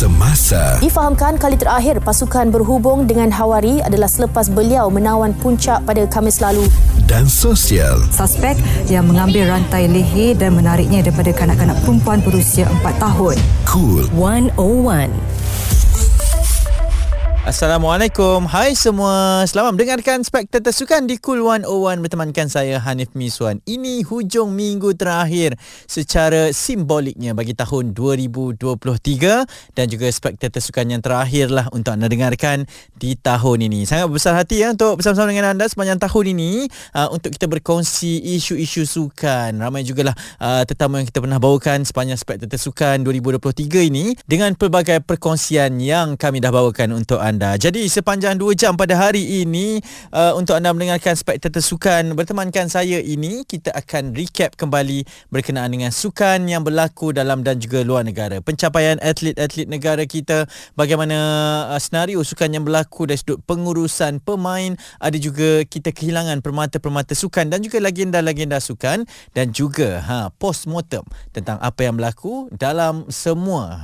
semasa. Difahamkan kali terakhir pasukan berhubung dengan Hawari adalah selepas beliau menawan puncak pada Khamis lalu. Dan sosial. Suspek yang mengambil rantai leher dan menariknya daripada kanak-kanak perempuan berusia 4 tahun. Cool 101. Assalamualaikum. Hai semua. Selamat mendengarkan Spektator Sukan di Cool 101 bertemankan saya Hanif Miswan. Ini hujung minggu terakhir secara simboliknya bagi tahun 2023 dan juga Spektator Sukan yang terakhirlah untuk anda dengarkan di tahun ini. Sangat besar hati ya untuk bersama-sama dengan anda sepanjang tahun ini untuk kita berkongsi isu-isu sukan. Ramai jugalah tetamu yang kita pernah bawakan sepanjang Spektator Sukan 2023 ini dengan pelbagai perkongsian yang kami dah bawakan untuk anda. Jadi sepanjang 2 jam pada hari ini untuk anda mendengarkan Spektator Sukan bertemankan saya ini, kita akan recap kembali berkenaan dengan sukan yang berlaku dalam dan juga luar negara, pencapaian atlet-atlet negara kita, bagaimana senario sukan yang berlaku dari sudut pengurusan pemain, ada juga kita kehilangan permata-permata sukan dan juga legenda-legenda sukan dan juga post-mortem tentang apa yang berlaku dalam semua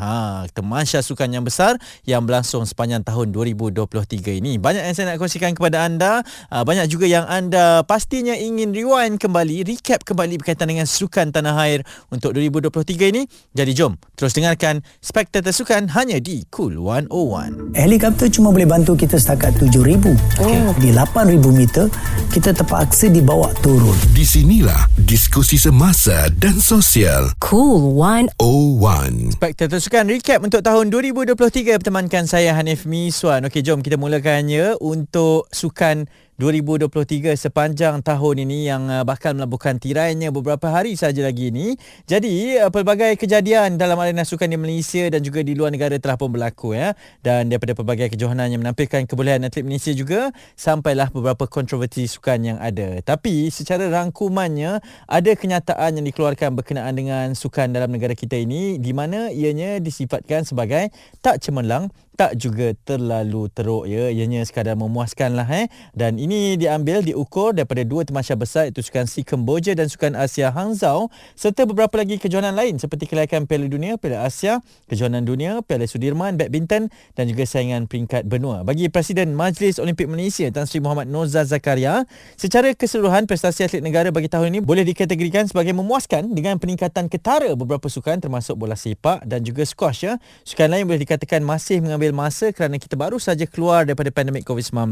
tamasha sukan yang besar yang berlangsung sepanjang tahun 2023 ini. Banyak yang saya nak kongsikan kepada anda, banyak juga yang anda pastinya ingin rewind kembali, recap kembali berkaitan dengan sukan tanah air untuk 2023 ini. Jadi jom terus dengarkan Spektator Sukan hanya di Cool 101. Helikopter cuma boleh bantu kita setakat 7,000. Okay. Di 8,000 meter kita terpaksa dibawa turun. Di sinilah diskusi semasa dan sosial. Cool 101. Spektator Sukan recap untuk tahun 2023 bertemankan saya Hanif Miswan. Okey, jom kita mulakannya untuk sukan 2023 sepanjang tahun ini yang bakal melabuhkan tirainya beberapa hari saja lagi ini. Jadi pelbagai kejadian dalam arena sukan di Malaysia dan juga di luar negara telah pun berlaku ya. Dan daripada pelbagai kejohanan yang menampilkan kebolehan atlet Malaysia juga sampailah beberapa kontroversi sukan yang ada. Tapi secara rangkumannya ada kenyataan yang dikeluarkan berkenaan dengan sukan dalam negara kita ini di mana ianya disifatkan sebagai tak cemerlang, tak juga terlalu teruk ya, ianya sekadar memuaskanlah dan ini diambil diukur daripada dua tamasha besar iaitu Sukan Si Kemboja dan Sukan Asia Hangzhou serta beberapa lagi kejohanan lain seperti kelayakan Piala Dunia, Piala Asia, Kejohanan Dunia, Piala Sudirman, badminton dan juga saingan peringkat benua. Bagi Presiden Majlis Olimpik Malaysia Tan Sri Mohamad Norza Zakaria, secara keseluruhan prestasi atlet negara bagi tahun ini boleh dikategorikan sebagai memuaskan dengan peningkatan ketara beberapa sukan termasuk bola sepak dan juga squash ya. Sukan lain boleh dikatakan masih mengambil masa kerana kita baru saja keluar daripada pandemik COVID-19.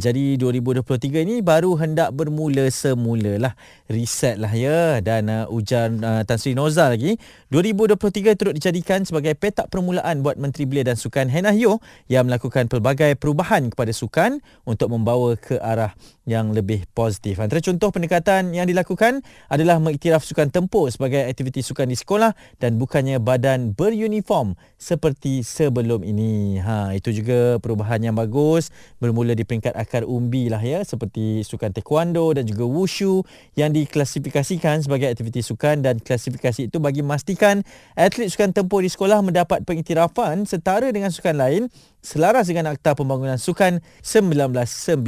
Jadi 2023 ini baru hendak bermula semulalah. Reset lah ya. Dan ujar Tan Sri Norza lagi, 2023 turut dijadikan sebagai petak permulaan buat Menteri Belia dan Sukan Hannah Yeoh yang melakukan pelbagai perubahan kepada sukan untuk membawa ke arah yang lebih positif. Antara contoh pendekatan yang dilakukan adalah mengiktiraf sukan tempur sebagai aktiviti sukan di sekolah dan bukannya badan beruniform seperti sebelum ini. Itu juga perubahan yang bagus, bermula di peringkat akar umbi lah ya, seperti sukan taekwondo dan juga wushu yang diklasifikasikan sebagai aktiviti sukan dan klasifikasi itu bagi memastikan atlet sukan tempur di sekolah mendapat pengiktirafan setara dengan sukan lain selaras dengan Akta Pembangunan Sukan 1997.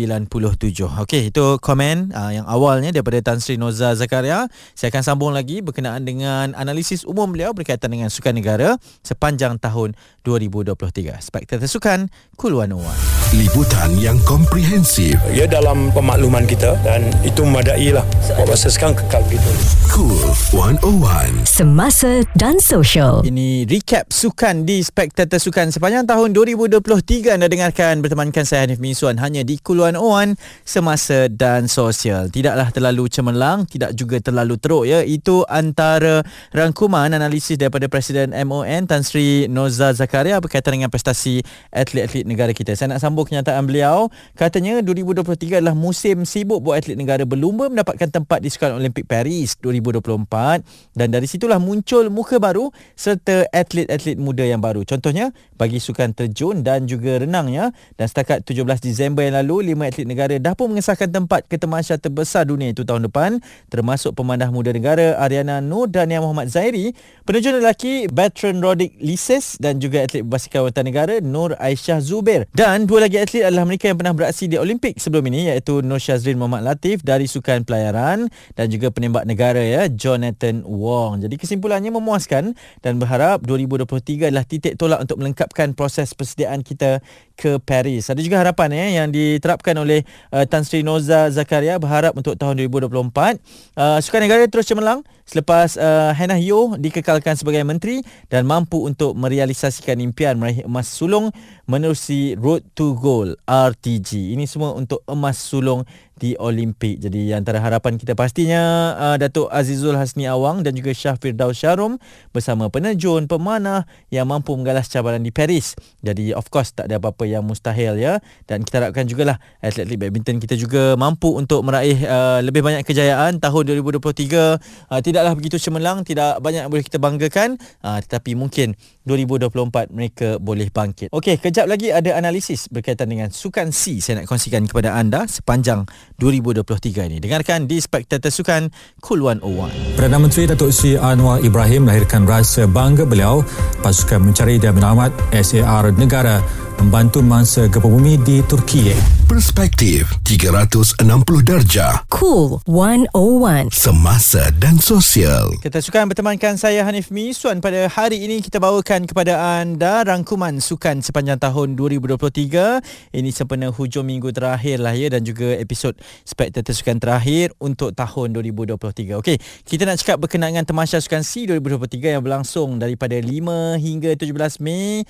Okey, itu komen yang awalnya daripada Tan Sri Norza Zakaria. Saya akan sambung lagi berkenaan dengan analisis umum beliau berkaitan dengan sukan negara sepanjang tahun 2023. Spektator Sukan, Cool 101. Liputan yang komprehensif. Ia dalam pemakluman kita dan itu memadai lah. Buat masa sekarang kekal begitu. Cool 101. Semasa dan sosial. Ini recap sukan di Spektator Sukan sepanjang tahun 2023 anda dengarkan bertemankan saya Hanif Miswan hanya di Cool 101 semasa dan sosial. Tidaklah terlalu cemerlang, tidak juga terlalu teruk ya. Itu antara rangkuman analisis daripada Presiden MON Tan Sri Norza Zakaria berkaitan dengan prestasi atlet-atlet negara kita. Saya nak sambung kenyataan beliau. Katanya 2023 adalah musim sibuk buat atlet negara berlumba mendapatkan tempat di Sukan Olimpik Paris 2024 dan dari situlah muncul muka baru serta atlet-atlet muda yang baru. Contohnya bagi sukan terjun dan juga renangnya, dan setakat 17 Disember yang lalu 5 atlet negara dah pun mengesahkan tempat ke tamasha terbesar dunia itu tahun depan termasuk pemanah muda negara Ariana Nur dan Yang Muhammad Zahiri, penerjun lelaki Bertran Roddick Lises dan juga atlet basikal wanita negara Nur Aisyah Zubir dan 2 lagi atlet adalah mereka yang pernah beraksi di Olimpik sebelum ini, iaitu Nur Shazrin Muhammad Latif dari Sukan Pelayaran dan juga penembak negara Jonathan Wong. Jadi kesimpulannya memuaskan dan berharap 2023 adalah titik tolak untuk melengkapkan proses persediaan kita ke Paris. Ada juga harapan yang diterapkan oleh Tan Sri Norza Zakaria, berharap untuk tahun 2024 Sukan Negara terus cemerlang selepas Hannah Yeoh dikekalkan sebagai menteri dan mampu untuk merealisasikan impian meraih emas sulung menerusi Road to Goal RTG. Ini semua untuk emas sulung di Olimpik. Jadi antara harapan kita pastinya Datuk Azizul Hasni Awang dan juga Shah Firdaus Sharom bersama penerjun pemanah yang mampu menggalas cabaran di Paris. Jadi of course tak ada apa-apa yang mustahil dan kita harapkan jugalah atlet badminton kita juga mampu untuk meraih lebih banyak kejayaan tahun 2023. Tidaklah begitu cemerlang, tidak banyak boleh kita banggakan, tetapi mungkin 2024 mereka boleh bangkit. Okey, kejap lagi ada analisis berkaitan dengan Sukan C saya nak kongsikan kepada anda sepanjang 2023 ini. Dengarkan di Spektator Sukan Cool 101. Perdana Menteri Dato' Seri Anwar Ibrahim melahirkan rasa bangga beliau pasukan mencari dan menyelamat SAR negara membantu mangsa gempa bumi di Turki. Perspektif 360 darjah. Cool 101. Semasa dan sosial. Kita Sukan bertemankan saya Hanif Miswan. Pada hari ini kita bawakan kepada anda rangkuman sukan sepanjang tahun 2023. Ini sempena hujung minggu terakhir dan juga episod Spektator Sukan terakhir untuk tahun 2023. Okey, kita nak cakap berkenaan Tamasya Sukan Si 2023 yang berlangsung daripada 5 hingga 17 Mei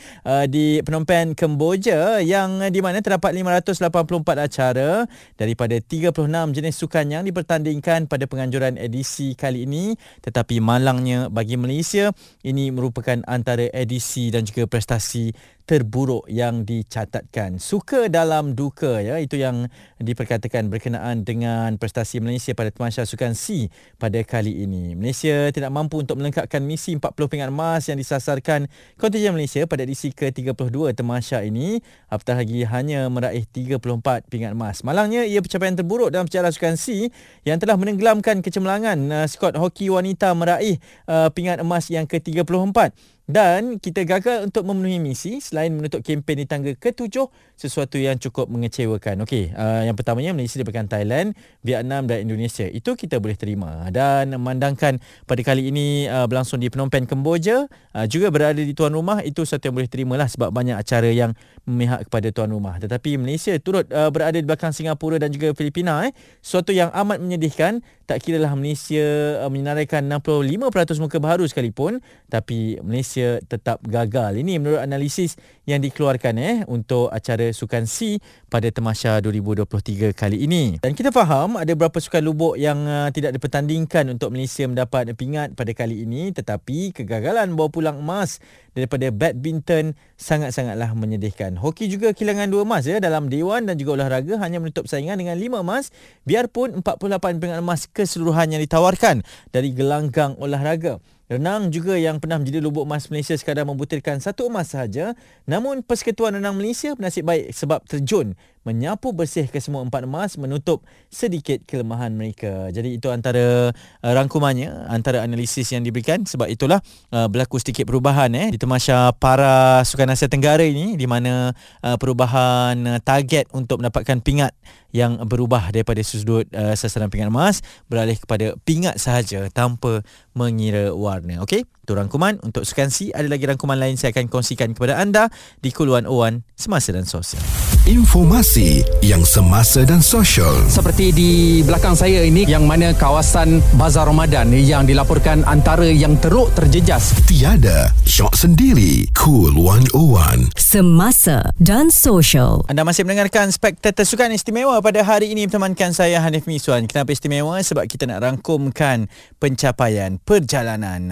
di Phnom Penh, Kemboja, yang di mana terdapat 580 44 acara daripada 36 jenis sukan yang dipertandingkan pada penganjuran edisi kali ini. Tetapi malangnya bagi Malaysia, ini merupakan antara edisi dan juga prestasi terburuk yang dicatatkan. Suka dalam duka, itu yang diperkatakan berkenaan dengan prestasi Malaysia pada Tamasya Sukan C pada kali ini. Malaysia tidak mampu untuk melengkapkan misi 40 pingat emas yang disasarkan kontingen Malaysia pada edisi ke-32 Tamasya ini, apatah lagi hanya meraih 34 pingat emas. Malangnya ia pencapaian terburuk dalam sejarah Sukan C yang telah menenggelamkan kecemerlangan skuad hoki wanita meraih pingat emas yang ke-34. Dan kita gagal untuk memenuhi misi selain menutup kempen di tangga ke-7, sesuatu yang cukup mengecewakan. Okey, yang pertamanya Malaysia diberikan Thailand, Vietnam dan Indonesia. Itu kita boleh terima. Dan memandangkan pada kali ini berlangsung di Phnom Penh, Kemboja, juga berada di tuan rumah, itu satu yang boleh terimalah sebab banyak acara yang memihak kepada tuan rumah. Tetapi Malaysia turut berada di belakang Singapura dan juga Filipina. Sesuatu yang amat menyedihkan. Tak kiralah Malaysia menyenaraikan 65% muka baharu sekalipun, tapi Malaysia tetap gagal. Ini menurut analisis yang dikeluarkan untuk acara Sukan C pada Tamasya 2023 kali ini. Dan kita faham ada beberapa sukan lubuk yang tidak dipertandingkan untuk Malaysia mendapat pingat pada kali ini, tetapi kegagalan bawa pulang emas daripada badminton sangat-sangatlah menyedihkan. Hoki juga kehilangan 2 emas dalam dewan dan juga olahraga hanya menutup saingan dengan 5 emas biarpun 48 pingat emas keseluruhan yang ditawarkan dari gelanggang olahraga. Renang juga yang pernah menjadi lubuk emas Malaysia sekadar membutirkan 1 emas sahaja. Namun Persekutuan Renang Malaysia bernasib baik sebab terjun menyapu bersih ke semua 4 emas menutup sedikit kelemahan mereka. Jadi itu antara rangkumannya, antara analisis yang diberikan. Sebab itulah berlaku sedikit perubahan di Tamasya Para Sukan Asia Tenggara ini, di mana perubahan target untuk mendapatkan pingat yang berubah daripada sudut sasaran pingat emas beralih kepada pingat sahaja tanpa mengira warna. Okey, itu rangkuman untuk Sukan C. Ada lagi rangkuman lain saya akan kongsikan kepada anda di Cool 101 Semasa dan Sosial. Informasi yang semasa dan sosial. Seperti di belakang saya ini, yang mana kawasan Bazar Ramadan yang dilaporkan antara yang teruk terjejas. Tiada syok sendiri. Cool 101 Semasa dan Sosial. Anda masih mendengarkan Spektator Sukan Istimewa pada hari ini bertemankan saya Hanif Miswan. Kenapa istimewa? Sebab kita nak rangkumkan pencapaian, perjalanan,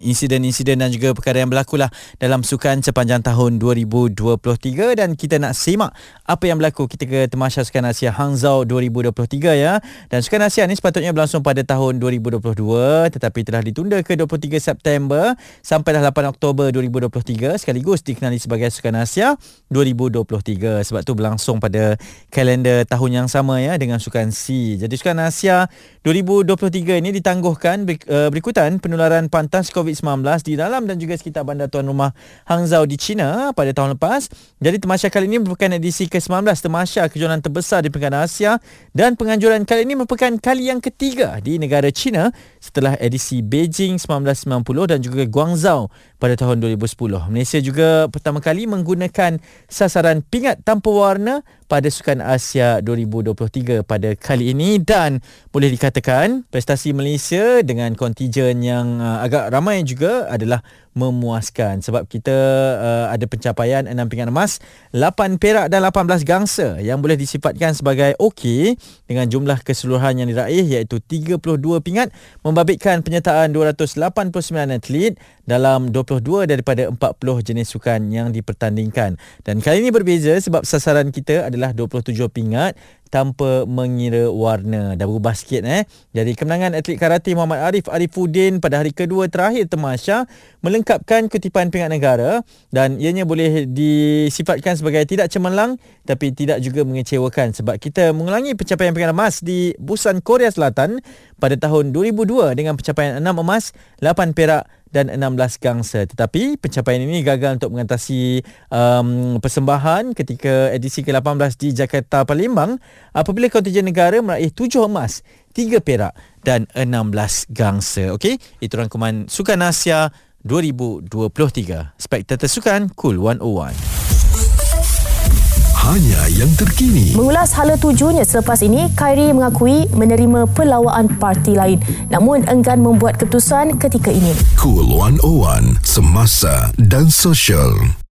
insiden-insiden dan juga perkara yang berlakulah dalam sukan sepanjang tahun 2023. Dan kita nak simak apa yang berlaku ketika Tamasya Sukan Asia Hangzhou 2023 Dan Sukan Asia ni sepatutnya berlangsung pada tahun 2022, tetapi telah ditunda ke 23 September sampailah 8 Oktober 2023, sekaligus dikenali sebagai Sukan Asia 2023. Sebab tu berlangsung pada kalender tahun yang sama dengan Sukan C. Jadi Sukan Asia 2023 ini ditangguhkan berikutan penularan pantas COVID-19 di dalam dan juga sekitar bandar tuan rumah Hangzhou di China pada tahun lepas. Jadi Tamasya kali ini merupakan edisi ke-19 termasya kejohanan terbesar di Pengkalan Asia, dan penganjuran kali ini merupakan kali yang ketiga di negara China setelah edisi Beijing 1990 dan juga Guangzhou pada tahun 2010. Malaysia juga pertama kali menggunakan sasaran pingat tanpa warna pada Sukan Asia 2023 pada kali ini, dan boleh dikatakan prestasi Malaysia dengan kontijen yang agak ramai juga adalah memuaskan, sebab kita ada pencapaian 6 pingat emas, 8 perak dan 18 gangsa yang boleh disifatkan sebagai okey, dengan jumlah keseluruhan yang diraih iaitu 32 pingat membabitkan penyertaan 289 atlet dalam 22 daripada 40 jenis sukan yang dipertandingkan. Dan kali ini berbeza sebab sasaran kita adalah 27 pingat tanpa mengira warna. Dah berubah sikit Jadi kemenangan atlet karate Muhammad Arif Arifudin pada hari kedua terakhir Temasya melengkapkan kutipan pingat negara, dan ianya boleh disifatkan sebagai tidak cemerlang tapi tidak juga mengecewakan, sebab kita mengulangi pencapaian pingat emas di Busan, Korea Selatan pada tahun 2002 dengan pencapaian 6 emas, 8 perak dan 16 gangsa. Tetapi pencapaian ini gagal untuk mengatasi persembahan ketika edisi ke-18 di Jakarta Palembang apabila kontijen negara meraih 7 emas, 3 perak dan 16 gangsa. Okey, itu rangkuman Sukan Asia 2023. Spektator Sukan Cool 101. Hanya yang terkini. Mengulas hala tujuannya selepas ini, Khairi mengakui menerima pelawaan parti lain namun enggan membuat keputusan ketika ini. Cool 101, semasa dan sosial.